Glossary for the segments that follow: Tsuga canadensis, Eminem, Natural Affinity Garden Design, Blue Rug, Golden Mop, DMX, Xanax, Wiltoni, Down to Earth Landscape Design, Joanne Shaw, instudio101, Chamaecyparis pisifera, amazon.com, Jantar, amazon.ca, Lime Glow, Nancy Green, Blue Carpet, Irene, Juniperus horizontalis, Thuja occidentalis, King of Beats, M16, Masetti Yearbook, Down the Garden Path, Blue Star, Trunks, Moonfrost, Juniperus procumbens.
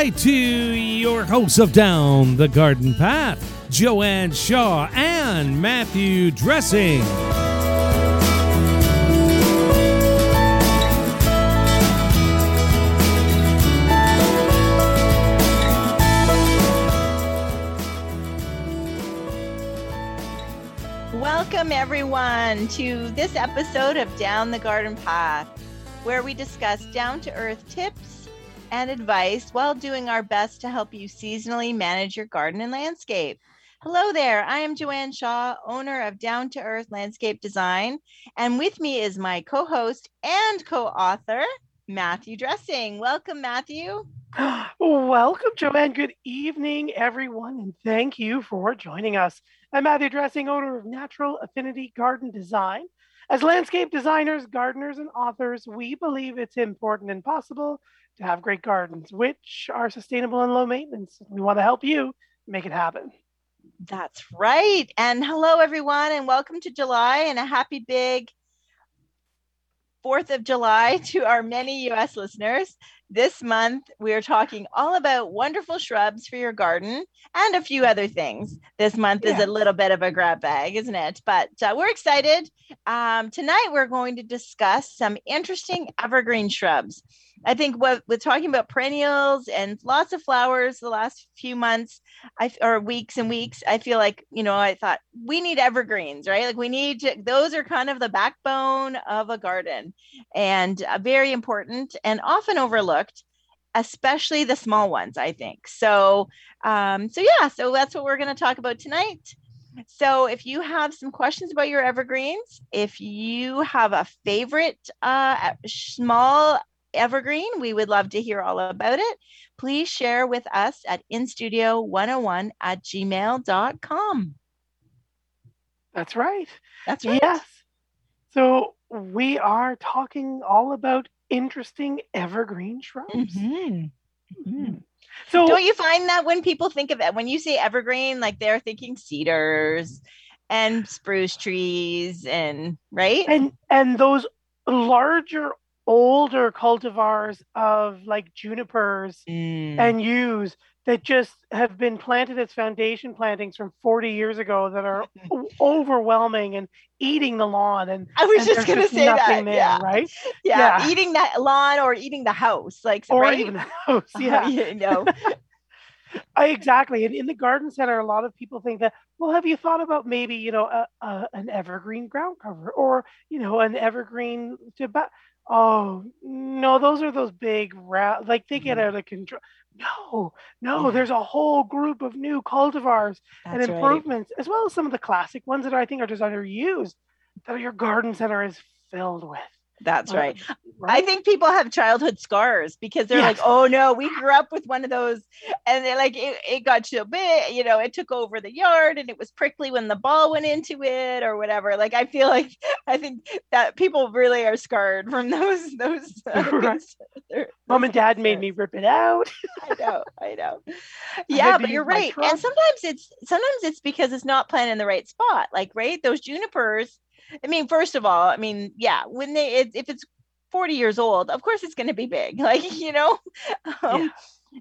Hi to your hosts of Down the Garden Path, Joanne Shaw and Matthew Dressing. Welcome, everyone, to this episode of Down the Garden Path, where we discuss down-to-earth tips and advice while doing our best to help you seasonally manage your garden and landscape. Hello there, I am Joanne Shaw, owner of Down to Earth Landscape Design, and with me is my co-host and co-author, Matthew Dressing. Welcome, Matthew. Welcome, Joanne. Good evening, everyone, and thank you for joining us. I'm Matthew Dressing, owner of Natural Affinity Garden Design. As landscape designers, gardeners, and authors, we believe it's important and possible to have great gardens, which are sustainable and low maintenance. We want to help you make it happen. That's right. And hello, everyone, and welcome to July, and a happy big 4th of July to our many U.S. listeners. This month, we are talking all about wonderful shrubs for your garden and a few other things. This month is a little bit of a grab bag, isn't it? But we're excited. Tonight, we're going to discuss some interesting evergreen shrubs. I think with talking about perennials and lots of flowers the last few months or weeks and weeks, I feel like, I thought we need evergreens, right? Like those are kind of the backbone of a garden and very important and often overlooked, especially the small ones, I think. So that's what we're going to talk about tonight. So if you have some questions about your evergreens, if you have a favorite small evergreen, we would love to hear all about it. Please share with us at instudio101@gmail.com. That's right. Yes. So we are talking all about interesting evergreen shrubs. Mm-hmm. Mm-hmm. So don't you find that when people think of it, when you say evergreen, like they're thinking cedars and spruce trees and right? And those larger older cultivars of like junipers and yews that just have been planted as foundation plantings from 40 years ago that are overwhelming and eating the lawn. And I was just going to say that, there, yeah. Right? Yeah. Yeah, eating that lawn or eating the house, like or right? Even the house, yeah, you know. Exactly. And in the garden center, a lot of people think that, well, have you thought about maybe an evergreen ground cover or an evergreen tobacco? Oh, no, those are those big rats. Like they get out of control. No, yeah. There's a whole group of new cultivars and improvements, right, as well as some of the classic ones that I think are just underused that your garden center is filled with. That's right. I think people have childhood scars because they're like, oh no, we grew up with one of those. And they're like, it got so big, it took over the yard and it was prickly when the ball went into it or whatever. Like, I think that people really are scarred from those. Right. Mom and dad made me rip it out. I know. Yeah, but you're right. And sometimes it's because it's not planted in the right spot. Like, right. Those junipers, first of all, yeah, when if it's 40 years old, of course it's going to be big,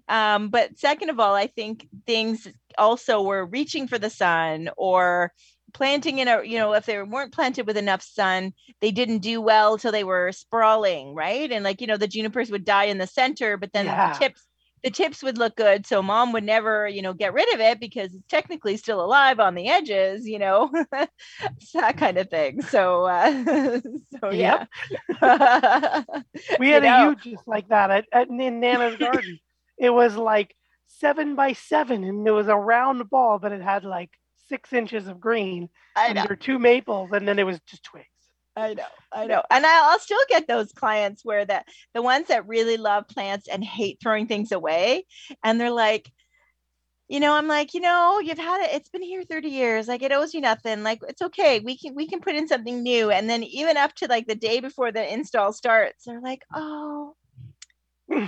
But second of all, I think things also were reaching for the sun or planting in a, if they weren't planted with enough sun, they didn't do well till they were sprawling. Right. And the junipers would die in the center, but then the tips would look good. So mom would never, get rid of it because it's technically still alive on the edges, it's that kind of thing. So yeah. Yep. We had a huge just like that in Nana's garden. It was like 7 by 7 and it was a round ball, but it had like 6 inches of green under 2 maples. And then it was just twigs. I know. And I'll still get those clients where the ones that really love plants and hate throwing things away. And they're like, I'm like, you've had it. It's been here 30 years. Like it owes you nothing. Like, it's okay. We can put in something new. And then even up to like the day before the install starts, they're like, oh,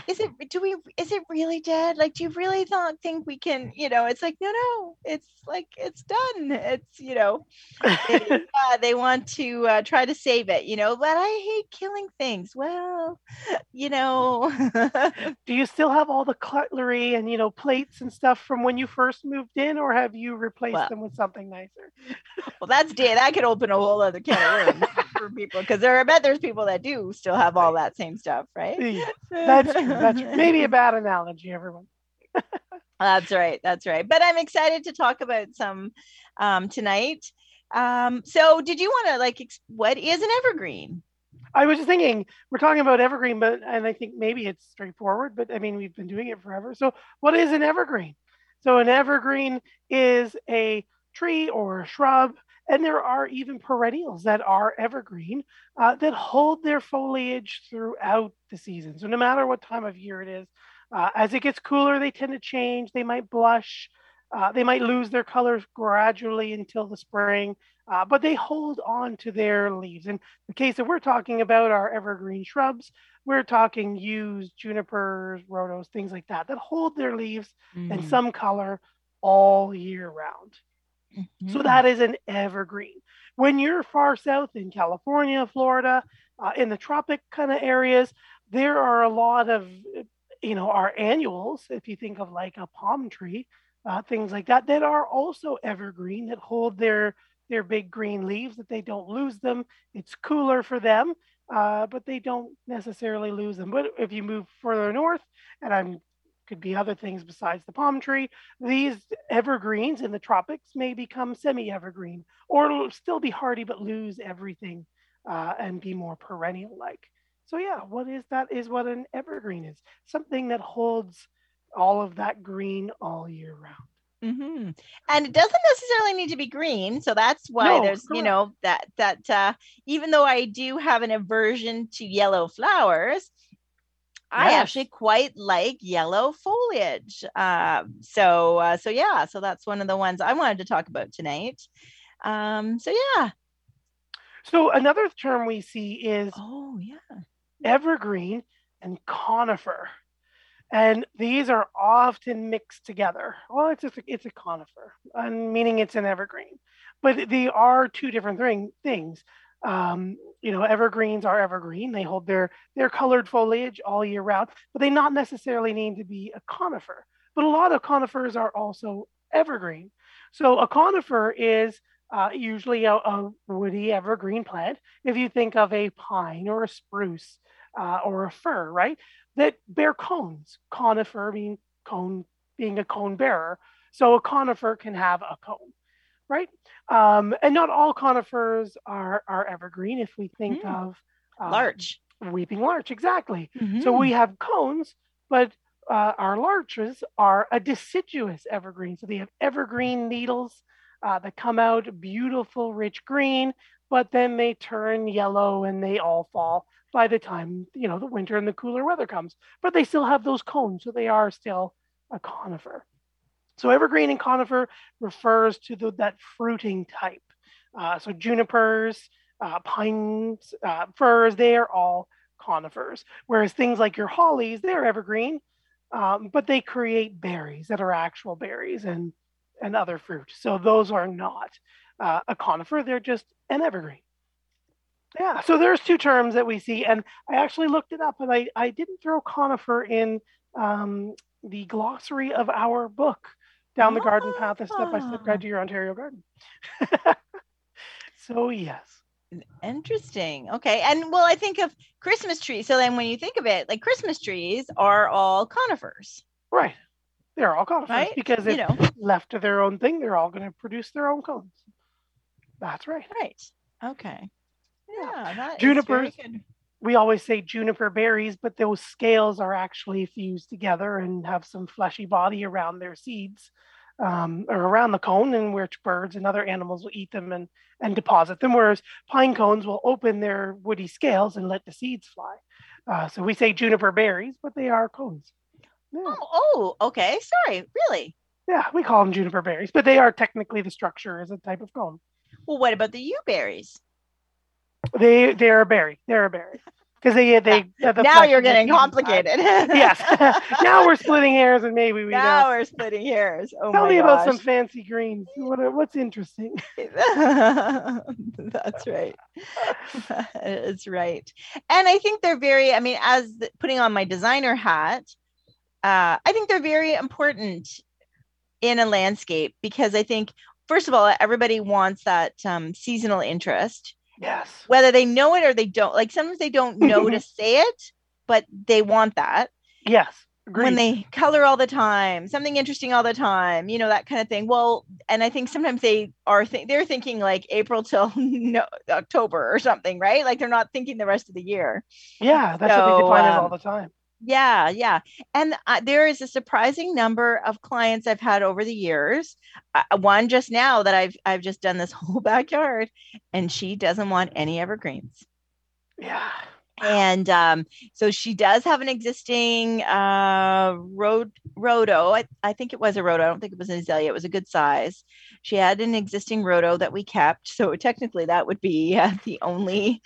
Is it really dead? Like, do you really think we can, it's like, no, it's like, it's done. It's, they want to try to save it, but I hate killing things. Well, Do you still have all the cutlery and, plates and stuff from when you first moved in, or have you replaced them with something nicer? Well, that's dead. I could open a whole other can of worms for people. 'Cause I bet there's people that do still have all that same stuff. Right. Yeah. That's maybe a bad analogy, everyone. That's right. But I'm excited to talk about some tonight. So did you want to what is an evergreen? I was just thinking, we're talking about evergreen, and I think maybe it's straightforward, but I mean, we've been doing it forever. So what is an evergreen? So an evergreen is a tree or a shrub, and there are even perennials that are evergreen that hold their foliage throughout the season. So no matter what time of year it is, as it gets cooler, they tend to change. They might blush. They might lose their colors gradually until the spring, but they hold on to their leaves. In the case that we're talking about are evergreen shrubs. We're talking yews, junipers, rhodos, things like that hold their leaves and some color all year round. Mm-hmm. So that is an evergreen. When you're far south in California, Florida, in the tropic kind of areas, there are a lot of, our annuals, if you think of like a palm tree, things like that are also evergreen, that hold their big green leaves, that they don't lose them. It's cooler for them, but they don't necessarily lose them. But if you move further north, and could be other things besides the palm tree, these evergreens in the tropics may become semi-evergreen, or it'll still be hardy but lose everything and be more perennial-like. So what is that? Is what an evergreen is, something that holds all of that green all year round. Mm-hmm. And it doesn't necessarily need to be green, so that's why correct. that even though I do have an aversion to yellow flowers, I actually quite like yellow foliage. So that's one of the ones I wanted to talk about tonight. So another term we see is evergreen and conifer. And these are often mixed together. Well, it's a conifer, meaning it's an evergreen. But they are two different things. Evergreens are evergreen. They hold their colored foliage all year round, but they not necessarily need to be a conifer. But a lot of conifers are also evergreen. So a conifer is usually a woody evergreen plant. If you think of a pine or a spruce or a fir, right, that bear cones. Conifer being a cone bearer. So a conifer can have a cone. Right. And not all conifers are evergreen. If we think of larch, weeping larch. Exactly. Mm-hmm. So we have cones, but our larches are a deciduous evergreen. So they have evergreen needles that come out beautiful, rich green, but then they turn yellow and they all fall by the time, the winter and the cooler weather comes, but they still have those cones. So they are still a conifer. So evergreen and conifer refers to that fruiting type. So junipers, pines, firs, they are all conifers. Whereas things like your hollies, they're evergreen, but they create berries that are actual berries and other fruit. So those are not a conifer, they're just an evergreen. Yeah, so there's two terms that we see, and I actually looked it up, and I didn't throw conifer in the glossary of our book. Down the Garden Path, a step-by-step guide to your Ontario garden. So, yes. Interesting. Okay. And I think of Christmas trees. So then when you think of it, like Christmas trees are all conifers. Right. They're all conifers, right? Because if left to their own thing, they're all going to produce their own cones. That's right. Right. Okay. Yeah. Junipers. We always say juniper berries, but those scales are actually fused together and have some fleshy body around their seeds or around the cone, in which birds and other animals will eat them and deposit them, whereas pine cones will open their woody scales and let the seeds fly. So we say juniper berries, but they are cones. Yeah. Oh, okay. Sorry. Really? Yeah, we call them juniper berries, but they are technically the structure is a type of cone. Well, what about the yew berries? They're a berry. Because now you're getting complicated. Yes. Now we're splitting hairs, and maybe we now know. We're splitting hairs. Oh, tell my me gosh. About some fancy greens. What's interesting? That's right. It's right. And I think they're very, putting on my designer hat, I think they're very important in a landscape, because I think, first of all, everybody wants that seasonal interest. Yes. Whether they know it or they don't, like sometimes they don't know to say it, but they want that. Yes. Agreed. When they color all the time, something interesting all the time, that kind of thing. Well, and I think sometimes they are they're thinking like April till October or something, right? Like they're not thinking the rest of the year. Yeah, that's what they define it all the time. Yeah, yeah. And there is a surprising number of clients I've had over the years. One just now that I've just done this whole backyard, and she doesn't want any evergreens. Yeah. And so she does have an existing rhodo. I think it was a rhodo. I don't think it was an azalea. It was a good size. She had an existing rhodo that we kept. So technically that would be the only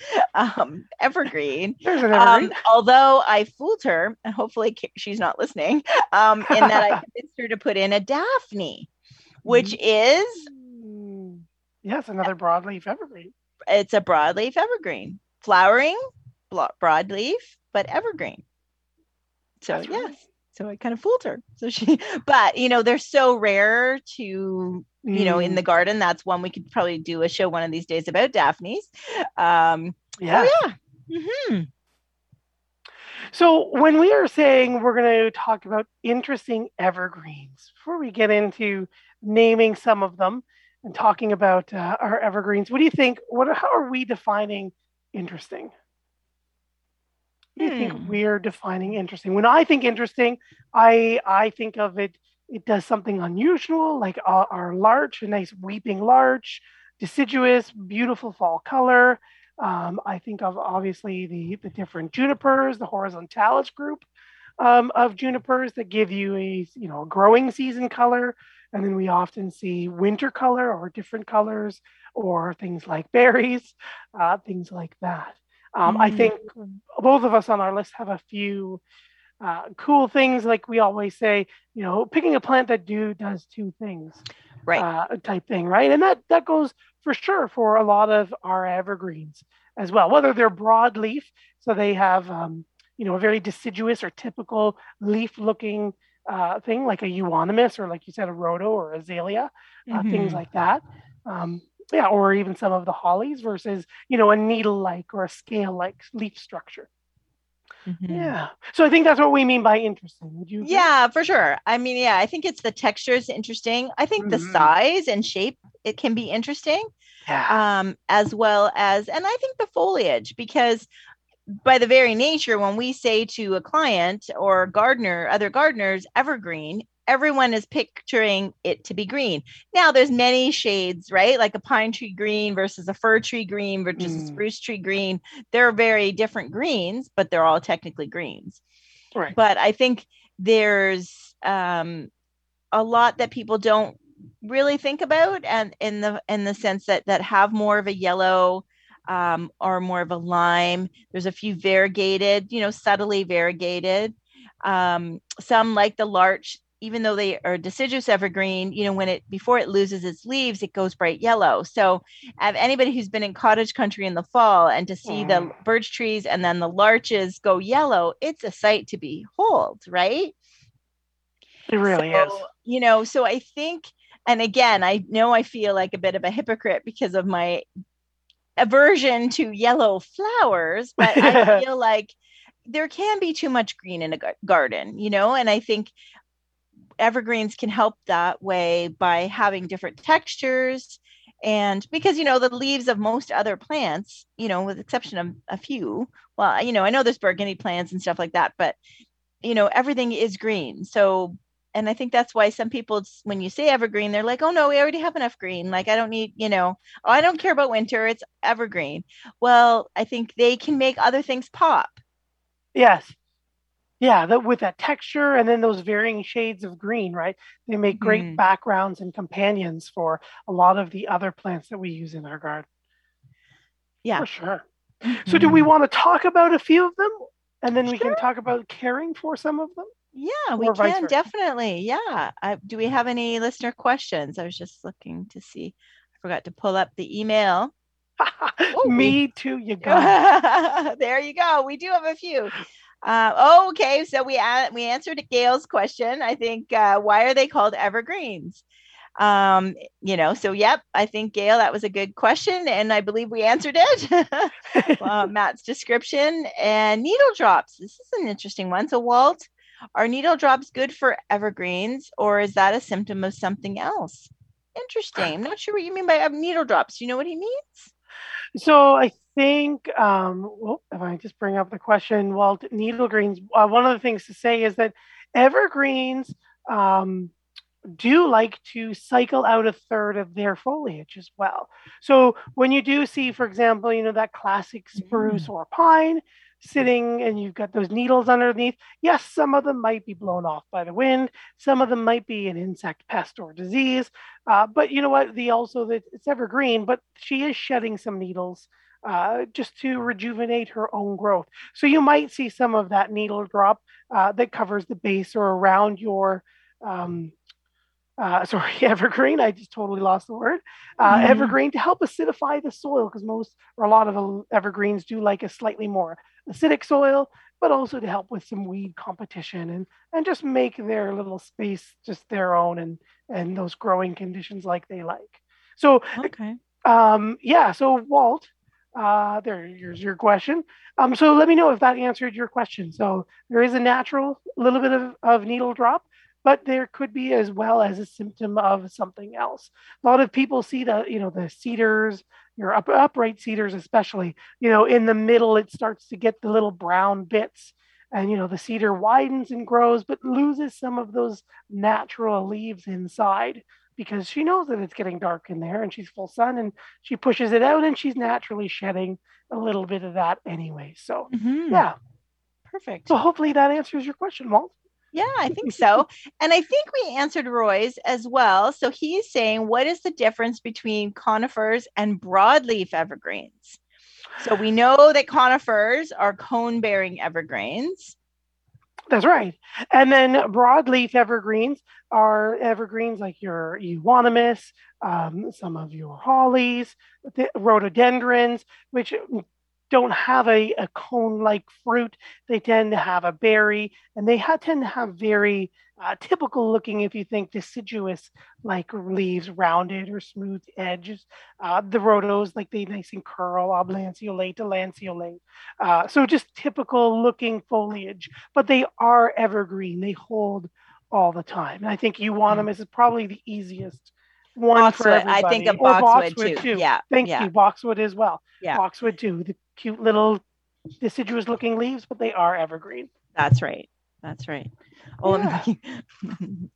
evergreen. There's an evergreen. Although I fooled her, and hopefully she's not listening, in that I convinced her to put in a Daphne, which is... Yes, another broadleaf evergreen. It's a broadleaf evergreen. Flowering. Broadleaf, but evergreen. So yes, so I kind of fooled her. So they're so rare to, in the garden. That's one we could probably do a show one of these days about Daphnes. Yeah. Oh, yeah. Mm-hmm. So when we are saying we're going to talk about interesting evergreens, before we get into naming some of them and talking about our evergreens, what do you think? How are we defining interesting? Do you think we're defining interesting? When I think interesting, I think of it. It does something unusual, like our larch, a nice weeping larch, deciduous, beautiful fall color. I think of obviously the different junipers, the horizontalis group of junipers that give you a growing season color, and then we often see winter color or different colors or things like berries, things like that. I think both of us on our list have a few cool things. Like we always say, picking a plant that does two things, right? Type thing, right? And that goes for sure for a lot of our evergreens as well, whether they're broadleaf, so they have, a very deciduous or typical leaf-looking thing, like a euonymus, or like you said, a rhodo or azalea, things like that. Yeah, or even some of the hollies versus, a needle-like or a scale-like leaf structure. Mm-hmm. Yeah. So I think that's what we mean by interesting. Would you agree? Yeah, for sure. I think it's the texture is interesting. I think the size and shape, it can be interesting. Yeah. As well as, and I think the foliage, because by the very nature, when we say to a client or gardener, other gardeners, evergreen, everyone is picturing it to be green. Now there's many shades, right? Like a pine tree green versus a fir tree green versus a spruce tree green. They're very different greens, but they're all technically greens. Right. But I think there's a lot that people don't really think about, and in the sense that have more of a yellow or more of a lime. There's a few variegated, subtly variegated. Some like the larch, even though they are deciduous evergreen, before it loses its leaves, it goes bright yellow. So anybody who's been in cottage country in the fall and to see the birch trees and then the larches go yellow, it's a sight to behold, right? It really is. So I think, and again, I know I feel like a bit of a hypocrite because of my aversion to yellow flowers, but I feel like there can be too much green in a garden, and I think evergreens can help that way by having different textures, and because the leaves of most other plants, with the exception of a few, well, I know there's burgundy plants and stuff like that, but everything is green. So, and I think that's why some people, when you say evergreen, they're like, oh no, we already have enough green, like I don't need, I don't care about winter, it's evergreen. Well, I think they can make other things pop. Yes. Yeah, with that texture and then those varying shades of green, right? They make great backgrounds and companions for a lot of the other plants that we use in our garden. Yeah. For sure. So do we want to talk about a few of them? And then we can talk about caring for some of them? Yeah, we can, definitely. Yeah. Do we have any listener questions? I was just looking to see. I forgot to pull up the email. Me too, you guys. There you go. We do have a few. Okay, so we answered Gail's question. I think, why are they called evergreens? So yep, I think, Gail, that was a good question, and I believe we answered it. Matt's description. And needle drops, this is an interesting one. So Walt, are needle drops good for evergreens, or is that a symptom of something else? Interesting. I'm not sure what you mean by needle drops. Do you know what he means? So I think, if I just bring up the question, Walt, needle greens, one of the things to say is that evergreens do like to cycle out a third of their foliage as well. So when you do see, for example, that classic spruce or pine sitting and you've got those needles underneath, yes, some of them might be blown off by the wind. Some of them might be an insect pest or disease. But you know what? It's evergreen, but she is shedding some needles just to rejuvenate her own growth. So you might see some of that needle drop that covers the base or around your evergreen. I just totally lost the word. Evergreen to help acidify the soil, because a lot of evergreens do like a slightly more acidic soil, but also to help with some weed competition and just make their little space just their own and those growing conditions like they like. So, okay. So Walt, here's your question. So let me know if that answered your question. So there is a natural little bit of needle drop, but there could be as well as a symptom of something else. A lot of people see the cedars, your upright cedars especially, in the middle, it starts to get the little brown bits and, the cedar widens and grows, but loses some of those natural leaves inside because she knows that it's getting dark in there and she's full sun and she pushes it out and she's naturally shedding a little bit of that anyway. So, yeah. Perfect. So hopefully that answers your question, Walt. Yeah, I think so. And I think we answered Roy's as well. So he's saying, what is the difference between conifers and broadleaf evergreens? So we know that conifers are cone-bearing evergreens. That's right. And then broadleaf evergreens are evergreens like your euonymus, some of your hollies, the rhododendrons, which don't have a cone-like fruit. They tend to have a berry, and they tend to have very typical-looking, if you think, deciduous-like leaves, rounded or smooth edges. The rhodos, they nice and curl, oblanceolate to lanceolate. So just typical-looking foliage, but they are evergreen. They hold all the time. And I think euonymus is probably the easiest one boxwood, for everybody. I think of boxwood too. Yeah. Thank you. Boxwood as well. Yeah. Boxwood too. The cute little deciduous looking leaves, but they are evergreen. That's right. Oh, yeah. I'm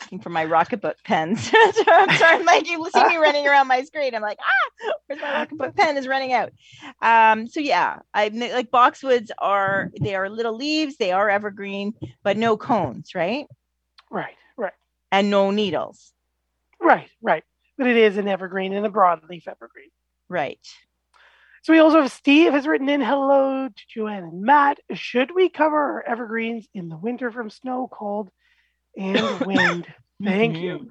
looking for my Rocketbook pens. I'm sorry, Mike, you see me running around my screen. I'm like, where's my Rocketbook pen is running out. I like boxwoods they are little leaves. They are evergreen, but no cones, right? Right. And no needles. Right. But it is an evergreen and a broadleaf evergreen. Right. So we also have Steve has written in, hello to Joanne and Matt. Should we cover our evergreens in the winter from snow, cold, and wind? Thank you.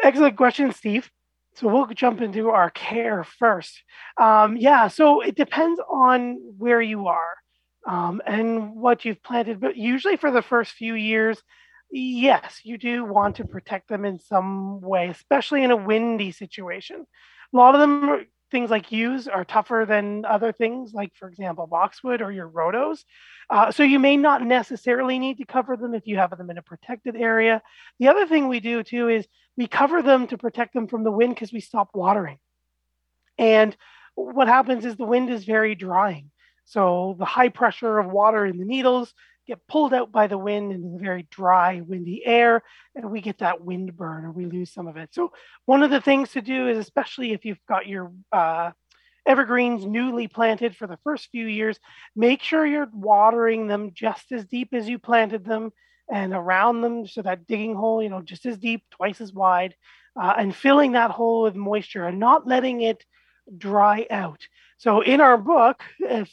Excellent question, Steve. So we'll jump into our care first. So it depends on where you are and what you've planted. But usually for the first few years, yes, you do want to protect them in some way, especially in a windy situation. A lot of them, things like yews, are tougher than other things, like, for example, boxwood or your rhodos. So you may not necessarily need to cover them if you have them in a protected area. The other thing we do, too, is we cover them to protect them from the wind because we stop watering. And what happens is the wind is very drying. So the high pressure of water in the needles get pulled out by the wind in the very dry, windy air, and we get that wind burn, or we lose some of it. So one of the things to do is, especially if you've got your evergreens newly planted for the first few years, make sure you're watering them just as deep as you planted them and around them, so that digging hole, just as deep, twice as wide, and filling that hole with moisture and not letting it dry out. So in our book, I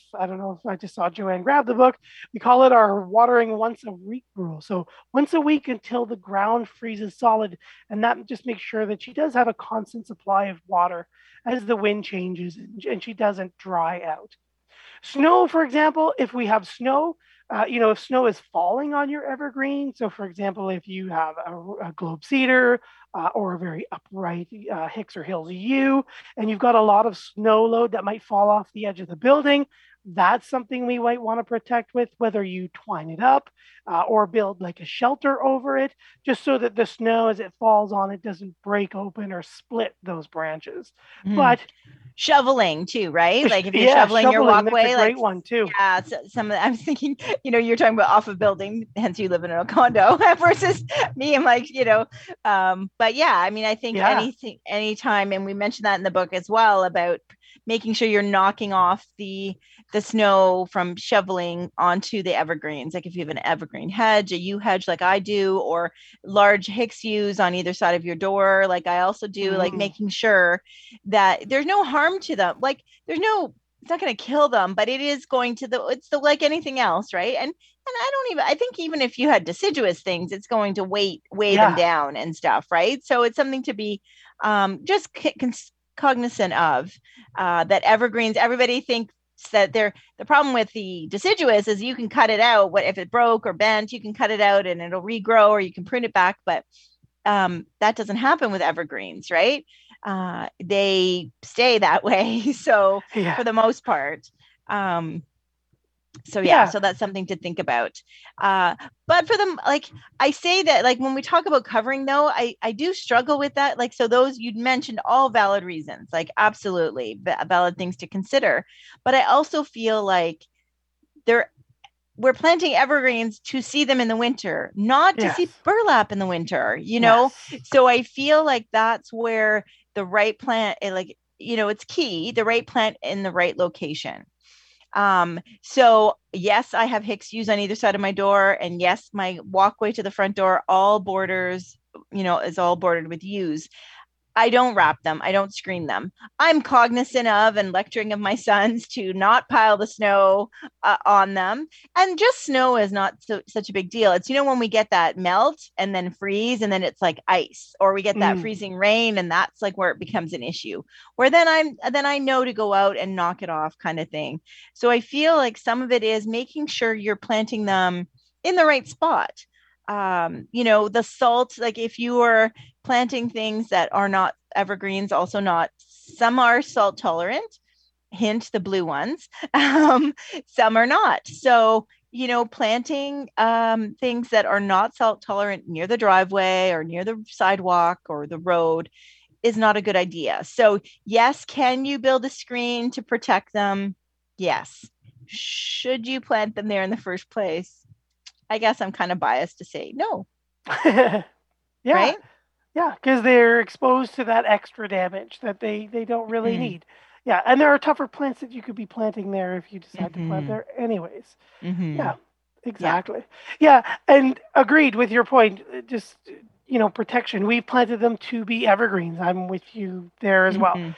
just saw Joanne grab the book, we call it our watering once a week rule. So once a week until the ground freezes solid, and that just makes sure that she does have a constant supply of water as the wind changes and she doesn't dry out. Snow, for example, if we have snow, if snow is falling on your evergreen, so for example, if you have a globe cedar or a very upright Hicks or Hills yew, and you've got a lot of snow load that might fall off the edge of the building, that's something we might want to protect with, whether you twine it up or build like a shelter over it, just so that the snow as it falls on it doesn't break open or split those branches. Mm. But shoveling too, right? Like if you're shoveling your walkway, that's a great one too. Yeah, so I was thinking, you're talking about off a building, hence you live in a condo versus me. I'm like, but yeah, I mean, I think anything, anytime, and we mentioned that in the book as well about making sure you're knocking off the snow from shoveling onto the evergreens. Like if you have an evergreen hedge, a yew hedge, like I do, or large Hicks yews on either side of your door, like I also do, like making sure that there's no harm to them. Like it's not going to kill them, but it is going to like anything else. Right. And I think even if you had deciduous things, it's going to weigh them down and stuff. Right. So it's something to be just cognizant of that evergreens, everybody thinks that the problem with the deciduous is you can cut it out. What if it broke or bent, you can cut it out and it'll regrow or you can prune it back. But that doesn't happen with evergreens, right? They stay that way. So for the most part, so that's something to think about. But for them, like I say that, like when we talk about covering though, I do struggle with that. Like, so those you'd mentioned all valid reasons, like absolutely valid things to consider. But I also feel like we're planting evergreens to see them in the winter, not to see burlap in the winter, So I feel like that's where the right plant, it's key, the right plant in the right location. So yes, I have Hicks yews on either side of my door, and yes, my walkway to the front door, all borders, is all bordered with yews. I don't wrap them. I don't screen them. I'm cognizant of and lecturing of my sons to not pile the snow on them. And just snow is not such a big deal. It's, when we get that melt and then freeze and then it's like ice, or we get that freezing rain, and that's like where it becomes an issue, where then I know to go out and knock it off kind of thing. So I feel like some of it is making sure you're planting them in the right spot. The salt, like if you are planting things that are not evergreens, also not, some are salt tolerant, hint the blue ones, some are not. So, planting things that are not salt tolerant near the driveway or near the sidewalk or the road is not a good idea. So yes, can you build a screen to protect them? Yes. Should you plant them there in the first place? I guess I'm kind of biased to say no. Right? Yeah, because they're exposed to that extra damage that they don't really need. Yeah, and there are tougher plants that you could be planting there if you decide to plant there anyways. Mm-hmm. Yeah, exactly. Yeah, and agreed with your point. Just, protection. We planted them to be evergreens. I'm with you there as well.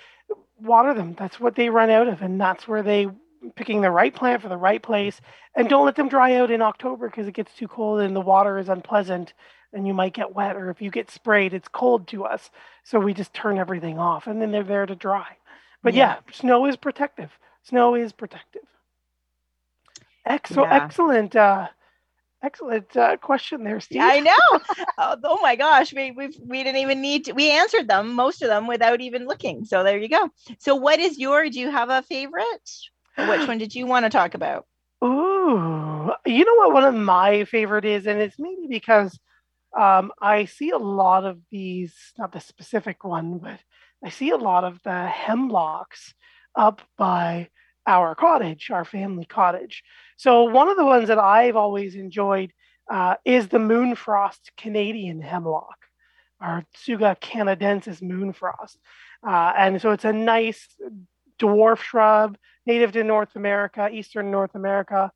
Water them. That's what they run out of, and that's where they picking the right plant for the right place, and don't let them dry out in October because it gets too cold and the water is unpleasant and you might get wet, or if you get sprayed, it's cold to us. So we just turn everything off and then they're there to dry. But snow is protective. Snow is protective. Excellent. Excellent question there, Steve. I know. Oh my gosh, we didn't even need to. We answered them, most of them, without even looking. So there you go. So what is do you have a favorite? Which one did you want to talk about? Ooh, what one of my favorite is, and it's maybe because I see a lot of these, not the specific one, but I see a lot of the hemlocks up by our cottage, our family cottage. So one of the ones that I've always enjoyed is the Moonfrost Canadian hemlock, or Tsuga canadensis Moonfrost. And so it's a nice dwarf shrub, native to North America, Eastern North America,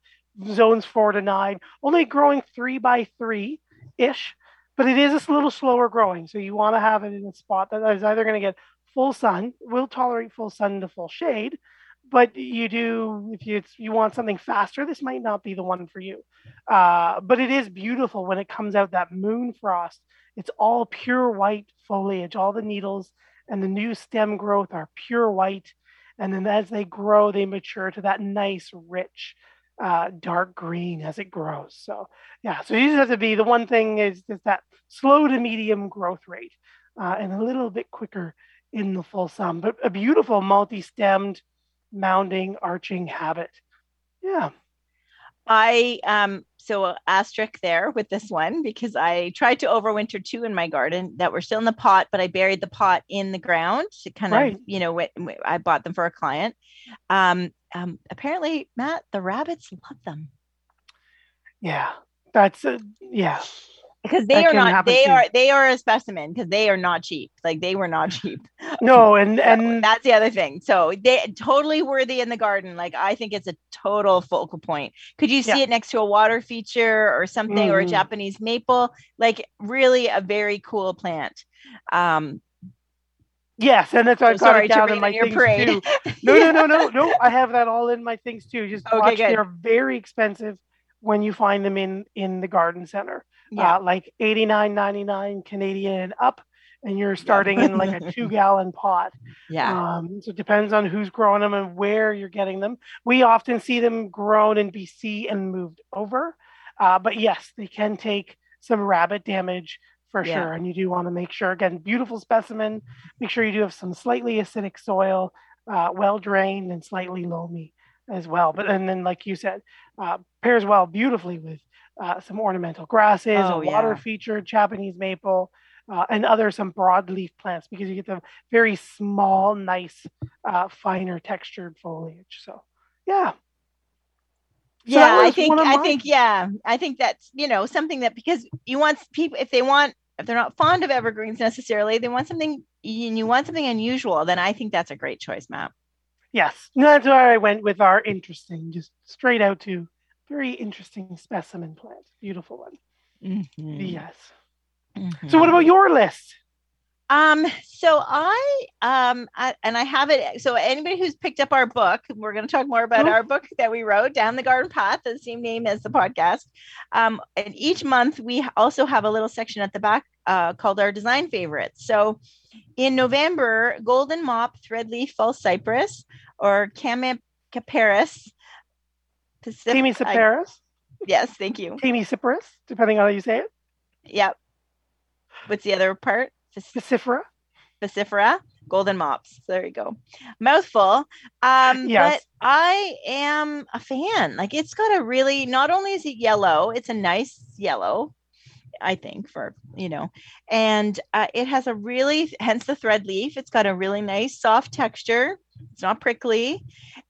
zones 4 to 9, only growing 3 by 3-ish, but it is a little slower growing. So you want to have it in a spot that is either going to get full sun, will tolerate full sun to full shade, But you do, if you want something faster, this might not be the one for you. But it is beautiful when it comes out, that moon frost. It's all pure white foliage. All the needles and the new stem growth are pure white. And then as they grow, they mature to that nice, rich, dark green as it grows. So, yeah, so you just have to be, the one thing is that slow to medium growth rate and a little bit quicker in the full sun. But a beautiful multi-stemmed, mounding, arching habit. Yeah. So asterisk there with this one, because I tried to overwinter two in my garden that were still in the pot, but I buried the pot in the ground to kind of, I bought them for a client. Apparently, Matt, the rabbits love them. Yeah, that's yeah. Because they are a specimen, because they are not cheap. Like, they were not cheap. No, and that's the other thing. So they totally worthy in the garden. Like, I think it's a total focal point. Could you see it next to a water feature or something, or a Japanese maple? Like, really a very cool plant. Yes, and that's why I've got it down in my things too. No. I have that all in my things too. Just watch, they're very expensive when you find them in the garden center. Yeah, like $89.99 Canadian and up, and you're starting in like a 2-gallon pot. Yeah. So it depends on who's growing them and where you're getting them. We often see them grown in BC and moved over. But yes, they can take some rabbit damage for sure. And you do want to make sure, again, beautiful specimen. Make sure you do have some slightly acidic soil, well drained and slightly loamy as well. But, and then like you said, pairs well beautifully with some ornamental grasses, a water feature, Japanese maple, and other some broadleaf plants, because you get the very small, nice, finer textured foliage. So, yeah. I think that's, something that, because you want people, if they're not fond of evergreens necessarily, they want something, and you want something unusual, then I think that's a great choice, Matt. Yes. No, that's where I went with our interesting, just straight out to very interesting specimen plant. Beautiful one. Mm-hmm. Yes. Mm-hmm. So what about your list? So I have it. So anybody who's picked up our book, we're going to talk more about our book that we wrote, Down the Garden Path, the same name as the podcast. And each month we also have a little section at the back called our design favorites. So in November, Golden Mop, Threadleaf False Cypress, or Chamaecyparis Chamaecyparis? Yes, thank you. Chamaecyparis, depending on how you say it. Yep. What's the other part? Pisifera, Golden Mops. There you go. Mouthful. Yes. But I am a fan. Like, it's got a really, not only is it yellow, it's a nice yellow, I think, for, and it has a really, hence the thread leaf. It's got a really nice soft texture. It's not prickly,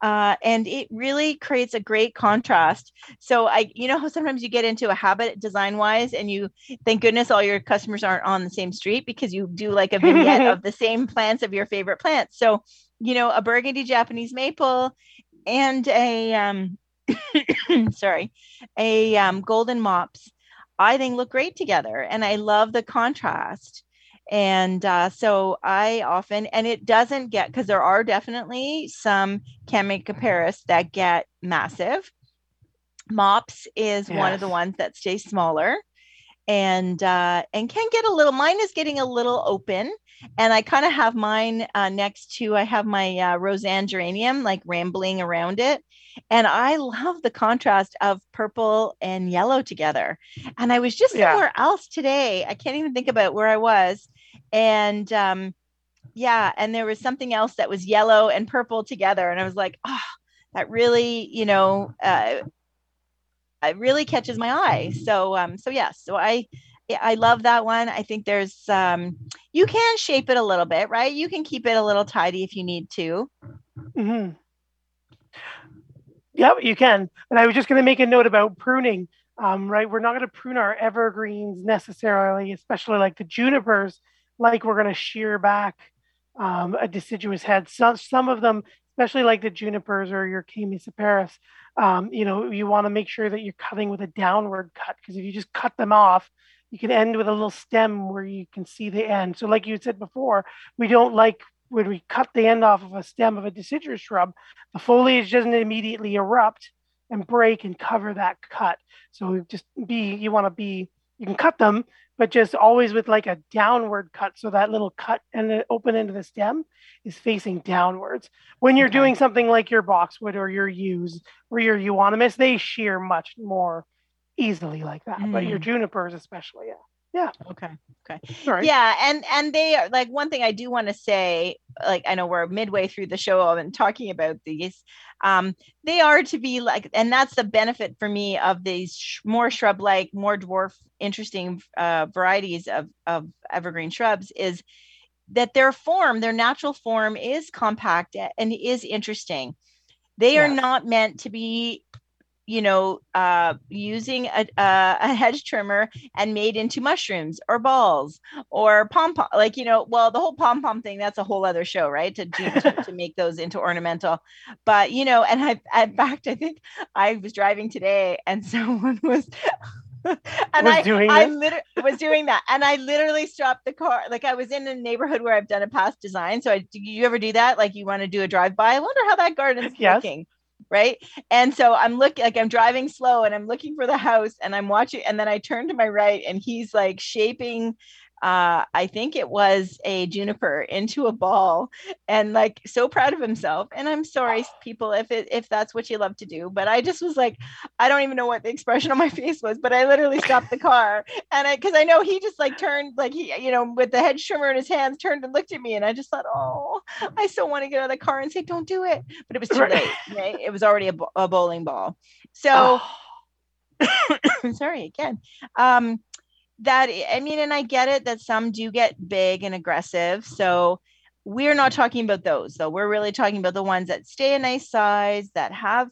and it really creates a great contrast. So how sometimes you get into a habit design wise, and you thank goodness all your customers aren't on the same street, because you do like a vignette of the same plants, of your favorite plants. So, a burgundy Japanese maple and a golden mops, I think look great together. And I love the contrast. And so I often, and it doesn't get, because there are definitely some Chamaecyparis that get massive. Mops is one of the ones that stay smaller, and can get a little, mine is getting a little open, and I kind of have mine next to, I have my Roseanne geranium like rambling around it. And I love the contrast of purple and yellow together. And I was just somewhere else today. I can't even think about where I was. And and there was something else that was yellow and purple together. And I was like, oh, that really, it really catches my eye. So I love that one. I think there's, you can shape it a little bit, right? You can keep it a little tidy if you need to. Mm-hmm. Yeah, you can. And I was just going to make a note about pruning, right? We're not going to prune our evergreens necessarily, especially like the junipers, like we're going to shear back a deciduous head. Some of them, especially like the junipers or your Chamaecyparis, you want to make sure that you're cutting with a downward cut, because if you just cut them off, you can end with a little stem where you can see the end. So like you said before, we don't like when we cut the end off of a stem of a deciduous shrub, the foliage doesn't immediately erupt and break and cover that cut. So you can cut them, but just always with like a downward cut. So that little cut and the open end of the stem is facing downwards. When you're doing something like your boxwood or your yews or your euonymus, they shear much more easily like that. But your junipers especially, yeah. Okay. Sorry. Yeah, and they are like one thing I do want to say. Like I know we're midway through the show and talking about these. They are to be like, and that's the benefit for me of these more shrub-like, more dwarf, interesting varieties of evergreen shrubs is that their form, their natural form, is compact and is interesting. They are not meant to be, using a hedge trimmer and made into mushrooms or balls or pom-pom, the whole pom-pom thing, that's a whole other show, right? To make those into ornamental. But, and I think I was driving today and someone was... was doing that. And I literally stopped the car. Like I was in a neighborhood where I've done a past design. So do you ever do that? Like you want to do a drive-by? I wonder how that garden's looking. Right. And so I'm looking, like I'm driving slow and I'm looking for the house and I'm watching. And then I turn to my right and he's like shaping, I think it was a juniper into a ball and like, so proud of himself. And I'm sorry, people, if that's what you love to do, but I just was like, I don't even know what the expression on my face was, but I literally stopped the car. And cause I know he just like turned, like he, with the hedge trimmer in his hands turned and looked at me. And I just thought, oh, I so want to get out of the car and say, don't do it. But it was too late. Right? It was already a bowling ball. So sorry again. That, I mean, and I get it that some do get big and aggressive. So we're not talking about those, though. We're really talking about the ones that stay a nice size, that have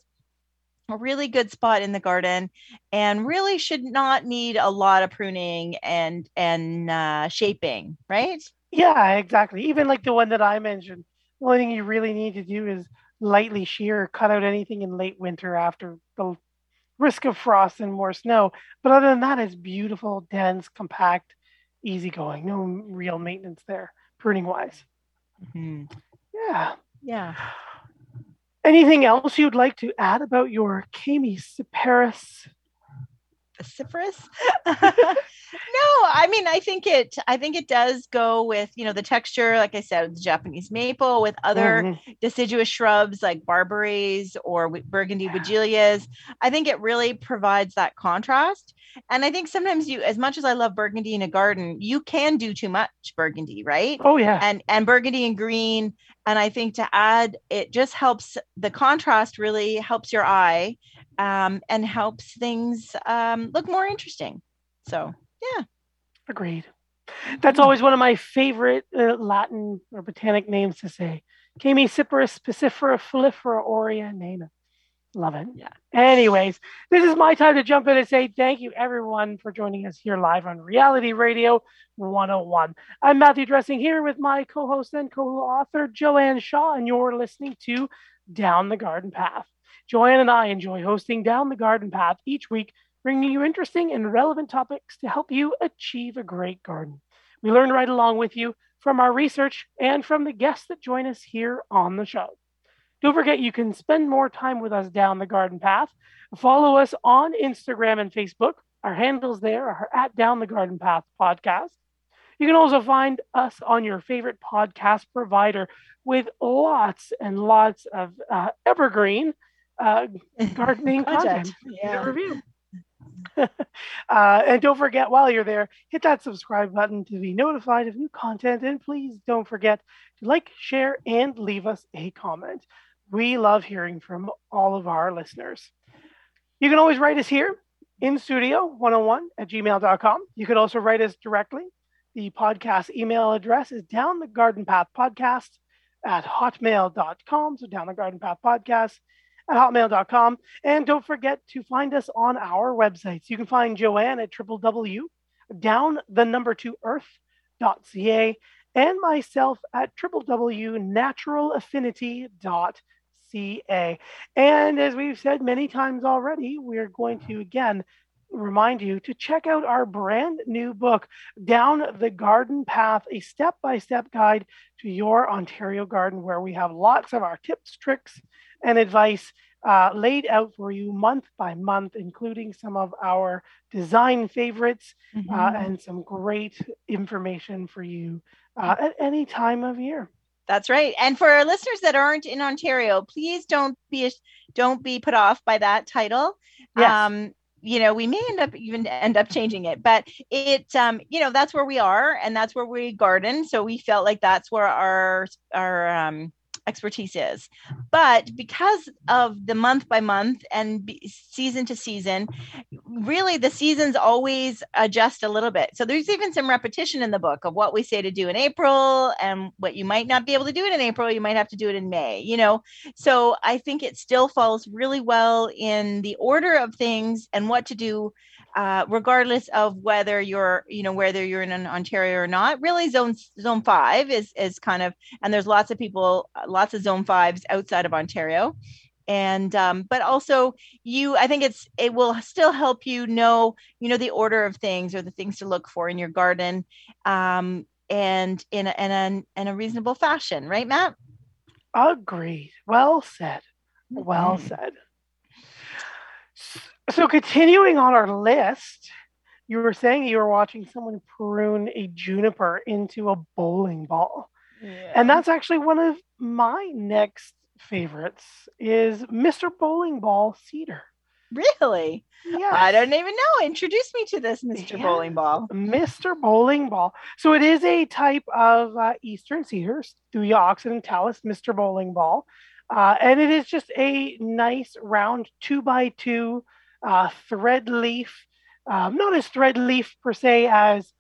a really good spot in the garden and really should not need a lot of pruning and shaping, right? Yeah, exactly. Even like the one that I mentioned, the only thing you really need to do is lightly shear, cut out anything in late winter after the risk of frost and more snow. But other than that, it's beautiful, dense, compact, easygoing. No real maintenance there, pruning wise. Mm-hmm. Yeah. Anything else you'd like to add about your Chamaecyparis? No, I mean, I think it does go with, the texture, like I said, with the Japanese maple, with other deciduous shrubs like barberries or burgundy weigelas. I think it really provides that contrast. And I think sometimes as much as I love burgundy in a garden, you can do too much burgundy, right? Oh yeah. And burgundy and green. And I think to add, it just helps the contrast really helps your eye and helps things look more interesting. So, yeah. Agreed. That's always one of my favorite Latin or botanic names to say. Chamaecyparis pisifera follifera aurea. Love it. Yeah. Anyways, this is my time to jump in and say thank you, everyone, for joining us here live on Reality Radio 101. I'm Matthew Dressing here with my co-host and co-author, Joanne Shaw, and you're listening to Down the Garden Path. Joanne and I enjoy hosting Down the Garden Path each week, bringing you interesting and relevant topics to help you achieve a great garden. We learn right along with you from our research and from the guests that join us here on the show. Don't forget, you can spend more time with us down the garden path. Follow us on Instagram and Facebook. Our handles there are at Down the Garden Path Podcast. You can also find us on your favorite podcast provider with lots and lots of evergreen gardening content. Yeah. Review. And don't forget, while you're there, hit that subscribe button to be notified of new content. And please don't forget to like, share, and leave us a comment. We love hearing from all of our listeners. You can always write us here, instudio101@gmail.com. You could also write us directly. The podcast email address is downthegardenpathpodcast@hotmail.com. So downthegardenpathpodcast@hotmail.com. And don't forget to find us on our websites. You can find Joanne at www.earth.ca. and myself at www.naturalaffinity.ca. And as we've said many times already, we're going to, again, remind you to check out our brand new book, Down the Garden Path, a step-by-step guide to your Ontario garden, where we have lots of our tips, tricks, and advice laid out for you month by month, including some of our design favorites and some great information for you at any time of year. That's right. And for our listeners that aren't in Ontario, please don't be put off by that title. Yes. You know, we may end up changing it, but it, you know, that's where we are and that's where we garden. So we felt like that's where our expertise is. But because of the month by month and season to season, really the seasons always adjust a little bit. So there's even some repetition in the book of what we say to do in April and what you might not be able to do it in April. You might have to do it in May, you know. So I think it still falls really well in the order of things and what to do, regardless of whether you're, you know, whether you're in an Ontario or not. Really zone 5 is kind of, and there's lots of people, lots of zone 5s outside of Ontario. And, but also I think it will still help you know, the order of things or the things to look for in your garden, and in a reasonable fashion. Right, Matt? Agreed. Well said. Well said. So continuing on our list, you were saying you were watching someone prune a juniper into a bowling ball. Yeah. And that's actually one of my next favorites is Mr. Bowling Ball Cedar. Really? Yeah. I don't even know. Introduce me to this, Mr. Bowling Ball. Mr. Bowling Ball. So it is a type of eastern cedar, Thuja occidentalis, Mr. Bowling Ball. And it is just a nice round 2x2 thread leaf, not as thread leaf per se as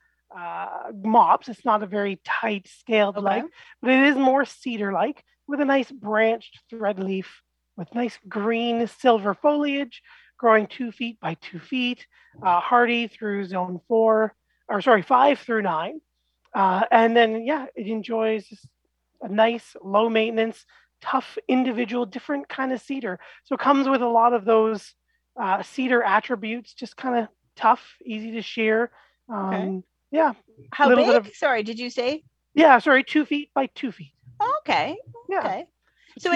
mops. It's not a very tight scaled like, but it is more cedar like with a nice branched thread leaf with nice green silver foliage, growing 2 feet by 2 feet, hardy through zone 5 through 9, and then it enjoys a nice low maintenance, tough individual, different kind of cedar. So it comes with a lot of those cedar attributes, just kind of tough, easy to shear. Yeah. How big? Sorry, did you say? Yeah, sorry, 2 feet by 2 feet. Okay. Yeah. Okay. So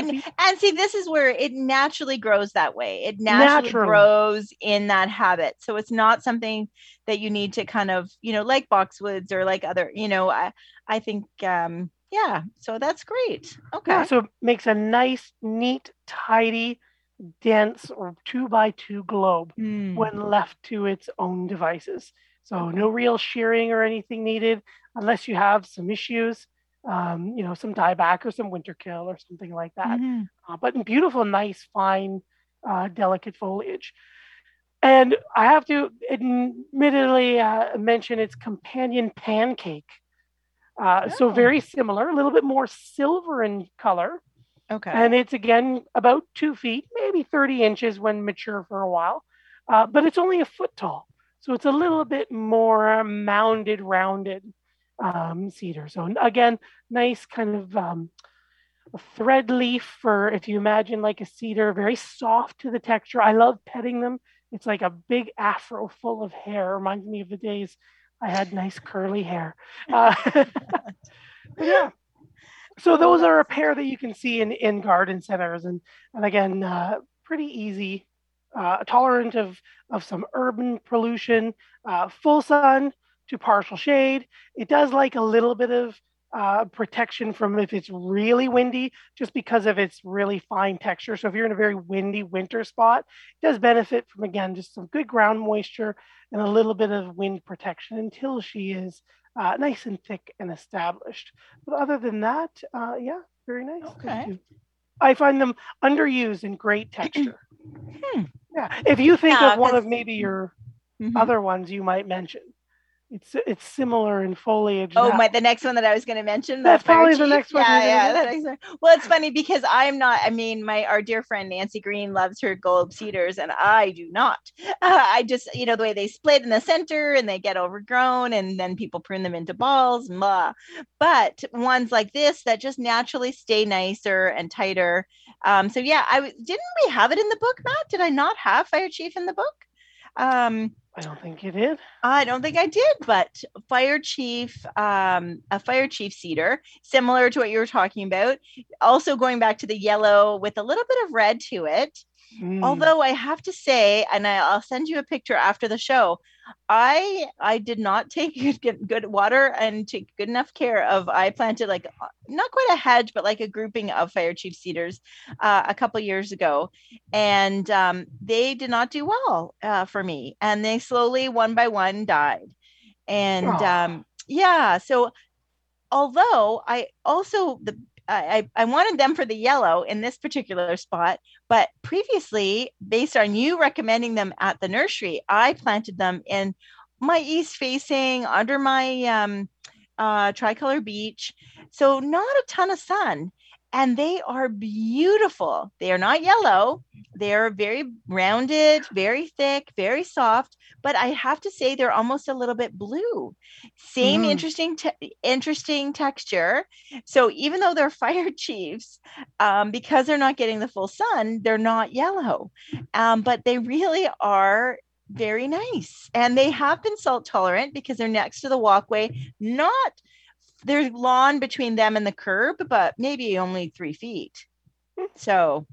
this is where it naturally grows that way. It naturally grows in that habit. So it's not something that you need to kind of, you know, like boxwoods or like other, you know, I think, so that's great. Okay. Yeah, so it makes a nice, neat, tidy, dense 2x2 globe when left to its own devices. So no real shearing or anything needed unless you have some issues, you know, some dieback or some winter kill or something like that. But in beautiful, nice, fine, delicate foliage. And I have to admittedly mention its companion pancake. So very similar, a little bit more silver in color. Okay. And it's, again, about 2 feet, maybe 30 inches when mature for a while. But it's only a foot tall. So it's a little bit more mounded, rounded cedar. So again, nice kind of thread leaf for, if you imagine like a cedar, very soft to the texture. I love petting them. It's like a big afro full of hair. Reminds me of the days I had nice curly hair. Yeah. So those are a pair that you can see in garden centers. And again, pretty easy, tolerant of some urban pollution, full sun to partial shade. It does like a little bit of protection from if it's really windy, just because of its really fine texture. So if you're in a very windy winter spot, it does benefit from, again, just some good ground moisture and a little bit of wind protection until she is nice and thick and established. But other than that, very nice. Okay. I find them underused in great texture. Yeah. If you think of one of maybe your other ones you might mention, it's similar in foliage. Oh, the next one that I was going to mention. That's probably the next one. Well, it's funny because I'm not, I mean, our dear friend Nancy Green loves her globe cedars and I do not. I just, you know, the way they split in the center and they get overgrown and then people prune them into balls. But ones like this that just naturally stay nicer and tighter. So didn't we have it in the book, Matt? Did I not have Fire Chief in the book? I don't think you did. I don't think I did, but Fire Chief, a Fire Chief cedar, similar to what you were talking about. Also going back to the yellow with a little bit of red to it. Mm. Although I have to say, and I'll send you a picture after the show, I did not take good water and take good enough care of. I planted like not quite a hedge, but like a grouping of Fire Chief cedars a couple years ago, and they did not do well for me, and they slowly one by one died, and yeah. So although I also I wanted them for the yellow in this particular spot, but previously, based on you recommending them at the nursery, I planted them in my east facing under my tricolor beech. So not a ton of sun, and they are beautiful. They are not yellow. They are very rounded, very thick, very soft, but I have to say they're almost a little bit blue. Same interesting texture. So even though they're Fire Chiefs, because they're not getting the full sun, they're not yellow, but they really are very nice. And they have been salt tolerant because they're next to the walkway, not there's lawn between them and the curb, but maybe only 3 feet. So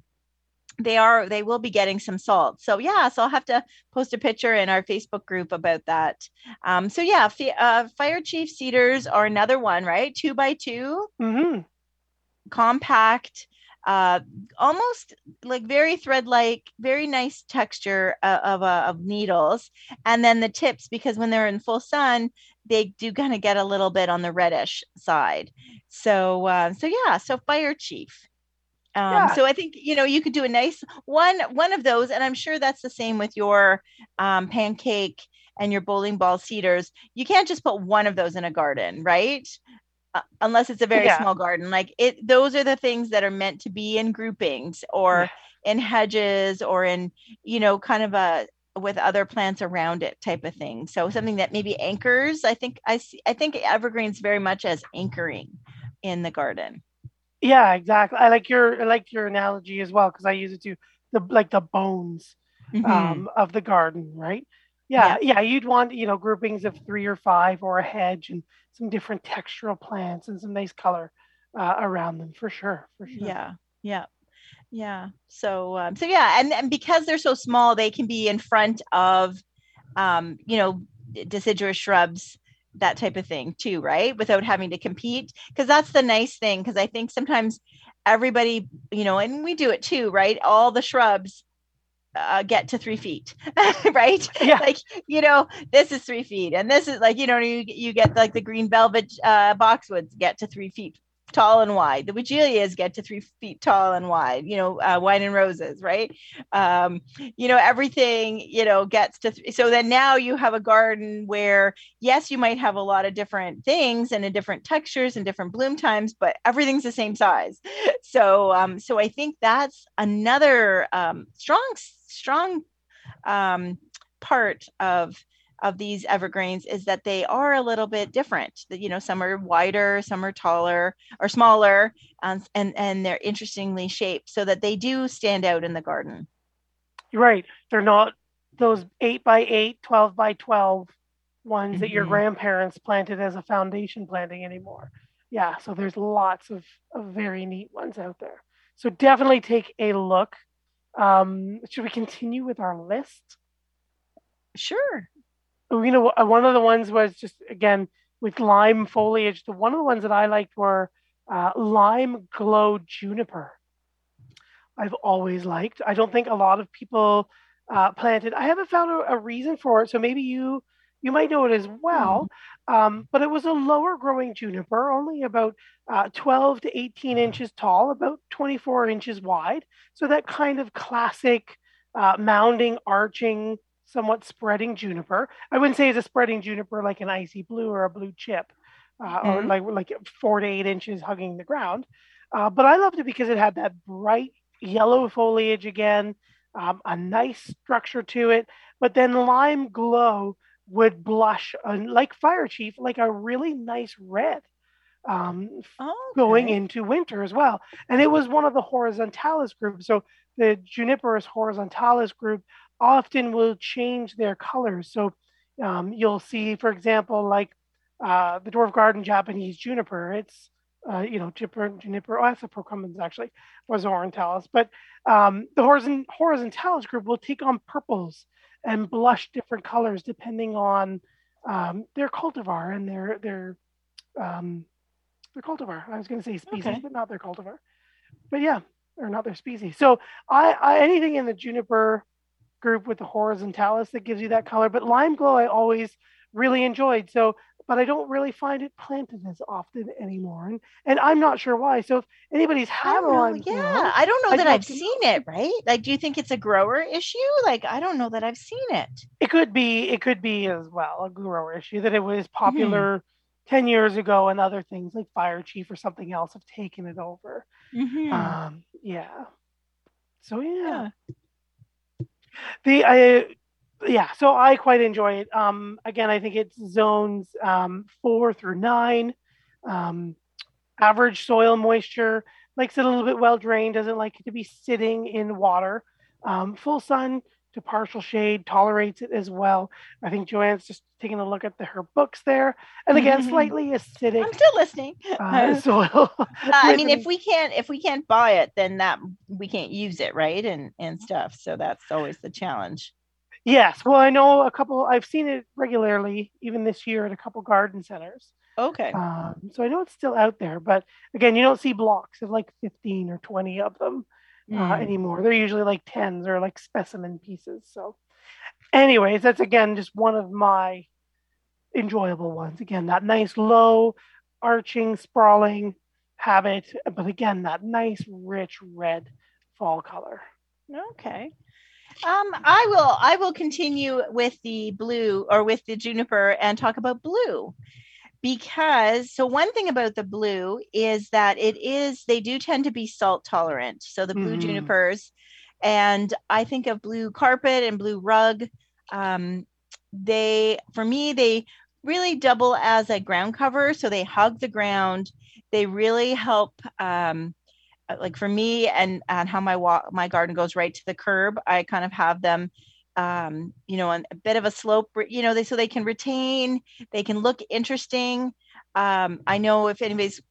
they will be getting some salt. So yeah, so I'll have to post a picture in our Facebook group about that. So yeah, Fire Chief cedars are another one, right? 2x2, compact, almost like very thread-like, very nice texture of needles. And then the tips, because when they're in full sun, they do kind of get a little bit on the reddish side. So, so Fire Chief. So I think, you could do a nice one of those. And I'm sure that's the same with your pancake and your bowling ball cedars. You can't just put one of those in a garden, right? Unless it's a very small garden. Those are the things that are meant to be in groupings or in hedges or in, kind of with other plants around it type of thing. So something that maybe anchors, I think evergreens very much as anchoring in the garden. Yeah, exactly. I like your analogy as well, because I use it too, the bones of the garden, right? Yeah. You'd want, groupings of 3 or 5 or a hedge and some different textural plants and some nice color around them for sure. Yeah. So yeah. And because they're so small, they can be in front of, deciduous shrubs, that type of thing too, right? Without having to compete. Cause that's the nice thing. Cause I think sometimes everybody, and we do it too, right? All the shrubs get to 3 feet, right? Yeah. This is 3 feet and this is you get like the green velvet boxwoods get to 3 feet tall and wide. The Weigelias get to 3 feet tall and wide, wine and roses, right? Everything, gets to three. So then now you have a garden where, yes, you might have a lot of different things and different textures and different bloom times, but everything's the same size. So, so I think that's another, strong part of these evergreens is that they are a little bit different. Some are wider, some are taller or smaller, and they're interestingly shaped so that they do stand out in the garden. You're right. They're not those 8x8, 12x12 ones that your grandparents planted as a foundation planting anymore. Yeah. So there's lots of very neat ones out there. So definitely take a look. Should we continue with our list? Sure. One of the ones was just, again, with lime foliage. One of the ones that I liked were Lime Glow Juniper. I've always liked. I don't think a lot of people plant it. I haven't found a reason for it, so maybe you might know it as well. But it was a lower growing juniper, only about 12 to 18 inches tall, about 24 inches wide. So that kind of classic mounding, arching, somewhat spreading juniper. I wouldn't say it's a spreading juniper like an icy blue or a blue chip, or like 4 to 8 inches hugging the ground. But I loved it because it had that bright yellow foliage again, a nice structure to it. But then Lime Glow would blush, like Fire Chief, like a really nice red going into winter as well. And it was one of the horizontalis group. So the Juniperus horizontalis group often will change their colors. So you'll see, for example, like the dwarf garden Japanese juniper. It's Juniperus procumbens actually was horizontalis, but the horizontalis group will take on purples and blush different colors depending on their cultivar and their cultivar. I was going to say species, okay, but not their cultivar. But yeah, or not their species. So I anything in the juniper group with the horizontalis that gives you that color. But Lime Glow I always really enjoyed. So, but I don't really find it planted as often anymore, and I'm not sure why. So if anybody's had a Lime Glow, I don't know that I've seen it. Right? Like, do you think it's a grower issue? Like, I don't know that I've seen it. It could be as well a grower issue, that it was popular 10 years ago, and other things like Fire Chief or something else have taken it over. Mm-hmm. So I quite enjoy it. Again, I think it's zones 4 through 9, average soil moisture, likes it a little bit well drained, doesn't like it to be sitting in water, full sun to partial shade, tolerates it as well. I think Joanne's just taking a look at her books there. And again, slightly acidic. I'm still listening. Soil. I mean, if we can't buy it, then that we can't use it, right? And stuff. So that's always the challenge. Yes. Well, I know I've seen it regularly, even this year at a couple garden centers. Okay. So I know it's still out there, but again, you don't see blocks of like 15 or 20 of them anymore. They're usually like tens or like specimen pieces. So anyways, that's again, just one of my enjoyable ones. Again, that nice low arching, sprawling habit, but again, that nice rich red fall color. Okay. I will continue with the blue, or with the juniper, and talk about blue, because one thing about the blue is that they do tend to be salt tolerant. So the blue junipers, and I think of Blue Carpet and Blue Rug. They really double as a ground cover. So they hug the ground. They really help, like for me, and how my garden goes right to the curb, I kind of have them, on a bit of a slope, so they can retain, they can look interesting. I know if anybody's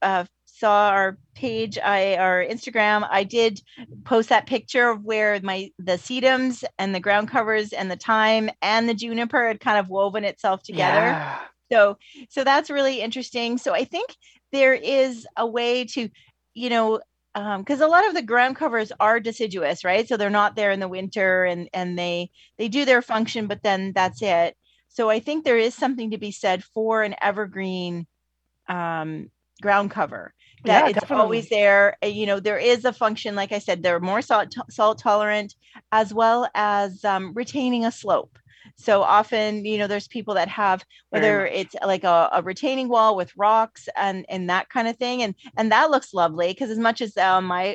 saw our page, our Instagram, I did post that picture of where the sedums and the ground covers and the thyme and the juniper had kind of woven itself together. Yeah. So that's really interesting. So I think there is a way to, because a lot of the ground covers are deciduous, right? So they're not there in the winter, and they do their function, but then that's it. So I think there is something to be said for an evergreen ground cover, that it's definitely always there. There is a function, like I said, they're more salt tolerant, as well as retaining a slope. So often, there's people that have, whether it's like a retaining wall with rocks and that kind of thing. And that looks lovely, because as much as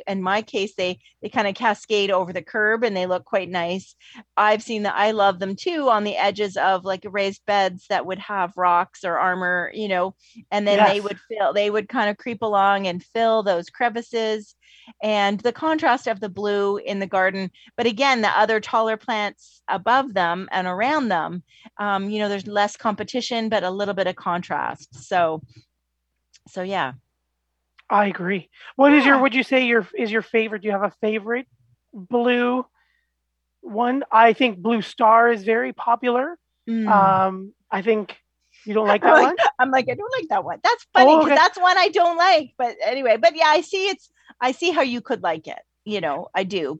in my case, they kind of cascade over the curb and they look quite nice. I've seen that. I love them too, on the edges of like raised beds that would have rocks or armor, and then yes, they would kind of creep along and fill those crevices, and the contrast of the blue in the garden. But again, the other taller plants above them and around them, there's less competition, but a little bit of contrast. So yeah, I agree. Would you say your favorite? Do you have a favorite blue one? I think Blue Star is very popular. I think you don't like that one. I'm like, I don't like that one. That's funny, because that's one I don't like. But anyway, I see how you could like it. I do,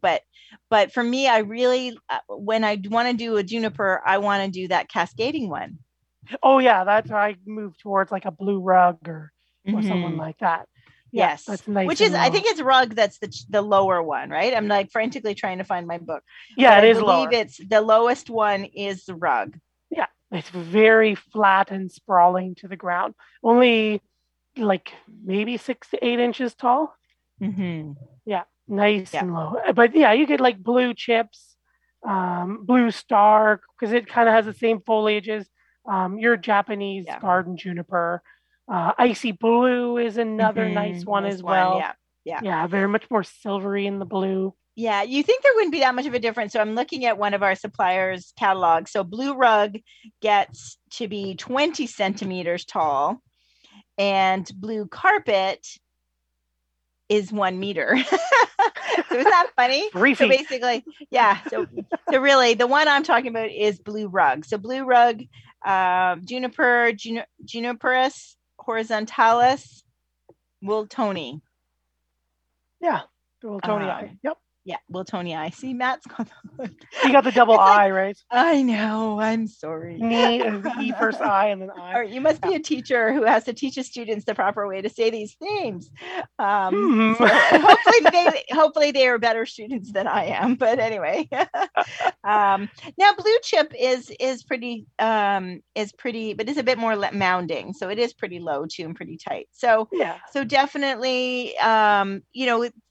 but for me, I really, when I want to do a juniper, I want to do that cascading one. Oh yeah, that's I move towards like a Blue Rug or someone like that. Yes, that's nice. Which is, I think it's Rug that's the lower one, right? I'm like frantically trying to find my book. Yeah, but it is lower. It's the lowest one is the Rug. Yeah, it's very flat and sprawling to the ground. Only like maybe 6 to 8 inches tall. Mm-hmm. Yeah, nice and low. But yeah, you get like Blue Chips, Blue Star, because it kind of has the same foliage as your Japanese garden juniper. Icy Blue is another nice one as well. Yeah, very much more silvery in the blue. Yeah, you think there wouldn't be that much of a difference. So I'm looking at one of our suppliers' catalogs. So Blue Rug gets to be 20 centimeters tall, and Blue Carpet is 1 meter. So isn't that funny? Briefing. So basically, yeah. So really, the one I'm talking about is Blue Rug. So Blue Rug, Juniperus horizontalis, Wiltoni. Yeah, Wiltoni. Yep. Yeah, Wiltoni. See, Matt's got the you got the double I, right? I know. I'm sorry. Me, E first I, and then I. Or you must be a teacher who has to teach the students the proper way to say these names. So hopefully they are better students than I am. But anyway, now Blue Chip is pretty, but it's a bit more mounding, so it is pretty low too and pretty tight. So yeah. So definitely,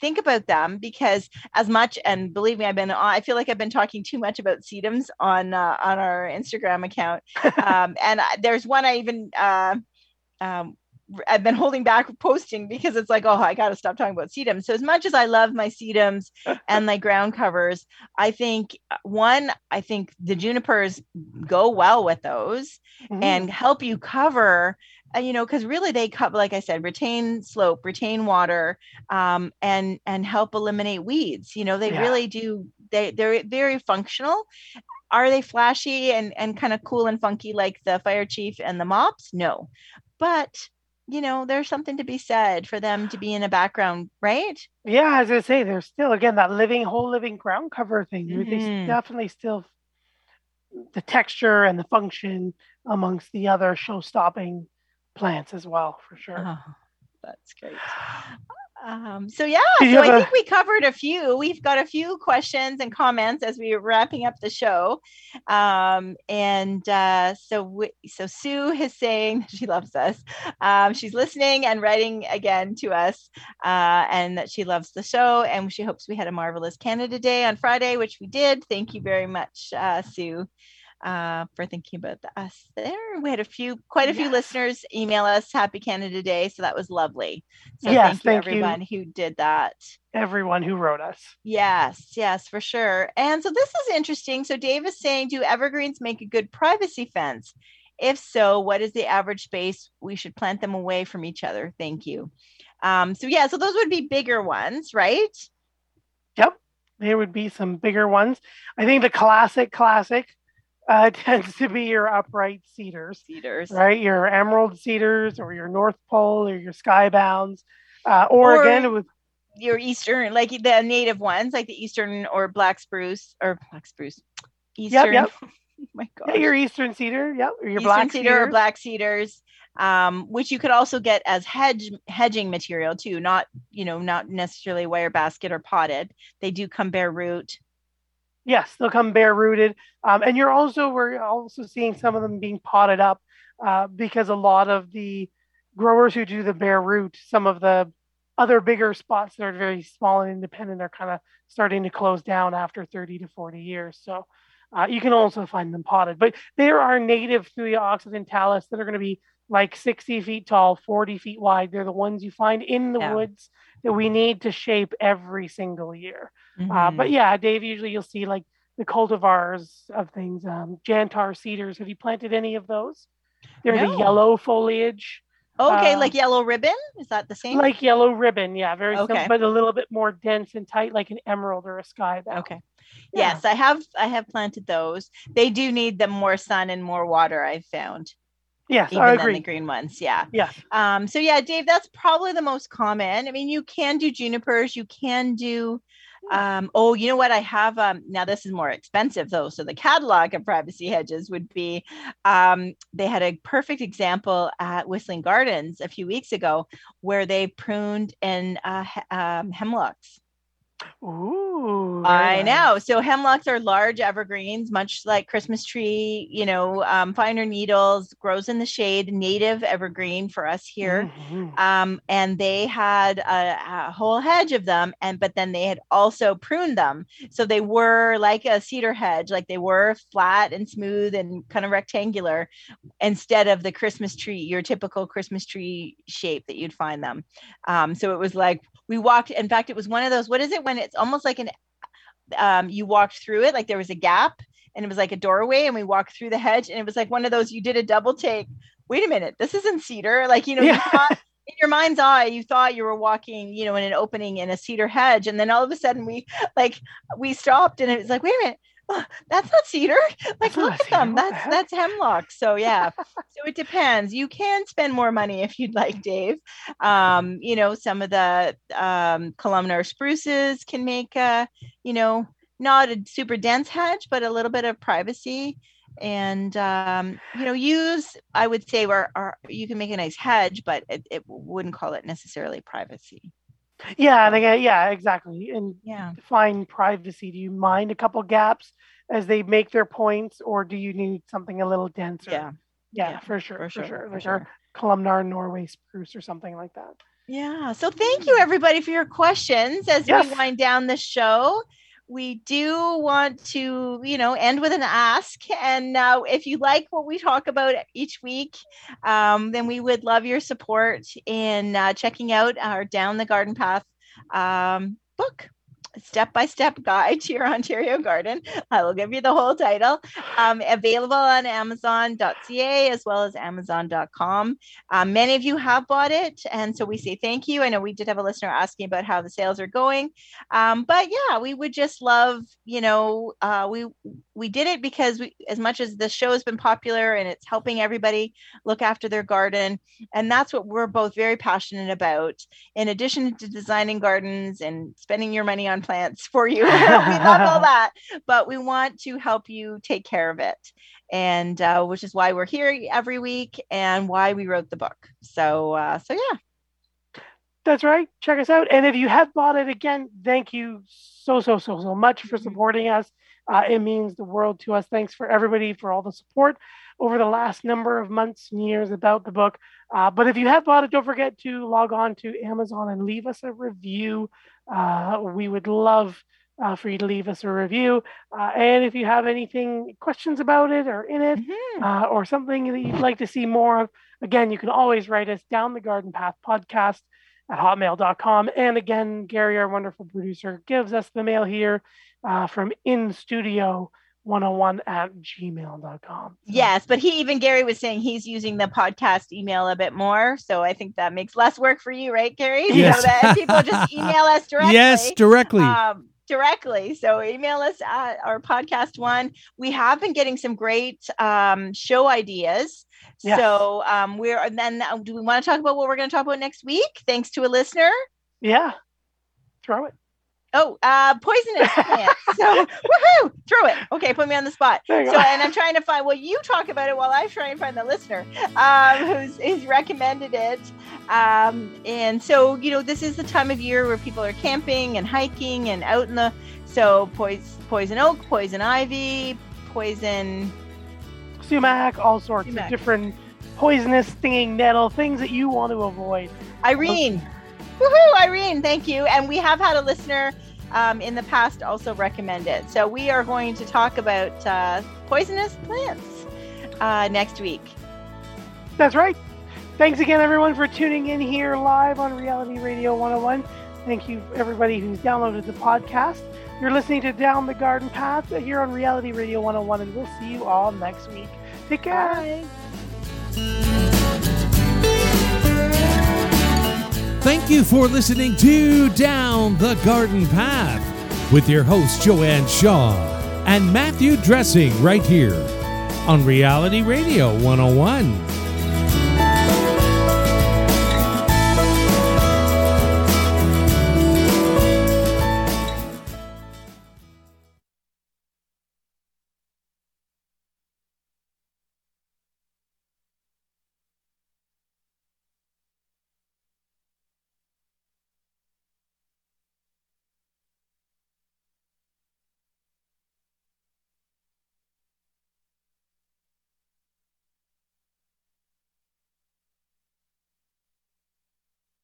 think about them because as much, and believe me, I feel like I've been talking too much about sedums on our Instagram account. And there's one I even, I've been holding back posting because it's like, oh, I got to stop talking about sedums. So as much as I love my sedums and my ground covers, I think the junipers go well with those and help you cover, because really they cover, like I said, retain slope, retain water, and help eliminate weeds. Really do. They're very functional. Are they flashy and kind of cool and funky like the Fire Chief and the mops? No, but there's something to be said for them to be in the background, right? Yeah, as I say, there's still, again, that whole living ground cover thing. Mm-hmm. They definitely still, the texture and the function amongst the other show-stopping plants as well, for sure. Oh, that's great. I think we covered a few. We've got a few questions and comments as we are wrapping up the show. So Sue is saying she loves us. She's listening and writing again to us, and that she loves the show. And she hopes we had a marvelous Canada Day on Friday, which we did. Thank you very much, Sue, for thinking about us there. We had quite a few listeners email us Happy Canada Day, so that was lovely. So yes, thank you everyone who did that. Everyone who wrote us. Yes, for sure. And so this is interesting. So Dave is saying, do evergreens make a good privacy fence? If so, what is the average space we should plant them away from each other? Thank you. So those would be bigger ones, right? Yep, there would be some bigger ones. I think the classic tends to be your upright cedars, right? Your emerald cedars, or your North Pole, or your skybounds, or again with your eastern, like the native ones, like the eastern or black spruce. Eastern, yep. Oh my God, your eastern cedar, yep, or your eastern black cedar or black cedars, which you could also get as hedging material too. Not necessarily wire basket or potted. They do come bare root. Yes, they'll come bare rooted. And we're also seeing some of them being potted up because a lot of the growers who do the bare root, some of the other bigger spots that are very small and independent are kind of starting to close down after 30 to 40 years. So you can also find them potted. But there are native Thuja occidentalis that are going to be like 60 feet tall, 40 feet wide. They're the ones you find in the woods that we need to shape every single year. Mm-hmm. Dave, usually you'll see like the cultivars of things, Jantar cedars. Have you planted any of those? They're the yellow foliage. Okay, like Yellow Ribbon? Is that the same? Like Yellow Ribbon, yeah. Very simple, but a little bit more dense and tight, like an emerald or a skybound. Okay. Yeah. Yes, I have planted those. They do need them more sun and more water, I've found. Yes, even I agree. The green ones, yeah. Yeah. Dave, that's probably the most common. I mean, you can do junipers, you can do you know what I have now this is more expensive though. So the catalog of privacy hedges would be they had a perfect example at Whistling Gardens a few weeks ago where they pruned in hemlocks. Ooh, I know. So hemlocks are large evergreens, much like Christmas tree, finer needles, grows in the shade, native evergreen for us here. Mm-hmm. And they had a whole hedge of them. But then they had also pruned them. So they were like a cedar hedge, like they were flat and smooth and kind of rectangular instead of the Christmas tree, your typical Christmas tree shape that you'd find them. So it was like, we walked, in fact, it was one of those, what is it when it's almost like an you walked through it, like there was a gap and it was like a doorway, and we walked through the hedge, and it was like one of those, you did a double take. Wait a minute, this isn't cedar. Like, you know, yeah. You thought, in your mind's eye, you thought you were walking, you know, in an opening in a cedar hedge. And then all of a sudden we stopped, and it was like, wait a minute, oh, that's not cedar. Like, look at them. That's hemlock. So yeah. So it depends. You can spend more money if you'd like, Dave. You know, some of the columnar spruces can make you know, not a super dense hedge, but a little bit of privacy. And, you know, I would say you can make a nice hedge, but it wouldn't call it necessarily privacy. Yeah. And again, yeah, exactly. And yeah. Define privacy. Do you mind a couple gaps as they make their points, or do you need something a little denser? Yeah. Yeah, yeah, for sure. For sure. Columnar Norway spruce or something like that. Yeah. So thank you everybody for your questions as we wind down the show. We do want to, you know, end with an ask. And if you like what we talk about each week, then we would love your support in checking out our Down the Garden Path book, step-by-step guide to your Ontario garden. I will give you the whole title. Available on amazon.ca as well as amazon.com. Many of you have bought it, and so we say thank you. I know we did have a listener asking about how the sales are going, but yeah, we would just love, you know, we did it because as much as the show has been popular and it's helping everybody look after their garden, and that's what we're both very passionate about. In addition to designing gardens and spending your money on plants for you, we love all that, but we want to help you take care of it, and which is why we're here every week and why we wrote the book. So yeah, that's right. Check us out, and if you have bought it, again, thank you so much for supporting us. It means the world to us. Thanks for everybody for all the support over the last number of months and years about the book. But if you have bought it, don't forget to log on to Amazon and leave us a review. We would love for you to leave us a review. And if you have anything, questions about it or in it, or something that you'd like to see more of, again, you can always write us Down the Garden Path Podcast at hotmail.com. And again, Gary, our wonderful producer, gives us the mail here from instudio101 at gmail.com. Yes, but Gary was saying he's using the podcast email a bit more. So I think that makes less work for you, right, Gary? Yes. So that people just email us directly. Yes, directly. So email us at our podcast one. We have been getting some great show ideas. Yes. So do we want to talk about what we're going to talk about next week? Thanks to a listener. Yeah. Throw it. Oh, poisonous plants. So, woohoo! Throw it. Okay, put me on the spot. So, and I'm trying to find. Well, you talk about it while I try and find the listener who's recommended it. And so, you know, this is the time of year where people are camping and hiking and out in the. So, poison oak, poison ivy, poison sumac, all sorts of different poisonous stinging nettle things that you want to avoid. Irene. Woohoo, Irene, thank you. And we have had a listener in the past also recommend it. So we are going to talk about poisonous plants next week. That's right. Thanks again, everyone, for tuning in here live on Reality Radio 101. Thank you, everybody who's downloaded the podcast. You're listening to Down the Garden Path here on Reality Radio 101, and we'll see you all next week. Take care. Bye. Thank you for listening to Down the Garden Path with your hosts Joanne Shaw and Matthew Dressing right here on Reality Radio 101.